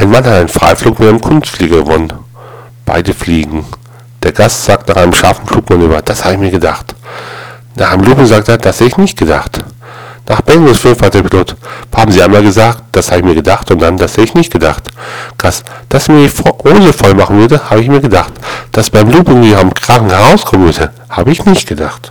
Ein Mann hat einen Freiflug mit einem Kunstflieger gewonnen. Beide fliegen. Der Gast sagt nach einem scharfen Flugmanöver, das habe ich mir gedacht. Nach einem Lupen sagt er, das hätte ich nicht gedacht. Nach Bengals 5 hat der Pilot, haben Sie einmal gesagt, das habe ich mir gedacht und dann, das hätte ich nicht gedacht. Gast, dass mir die Hose voll machen würde, habe ich mir gedacht. Dass beim Looping die am Kragen herauskommen würde, habe ich nicht gedacht.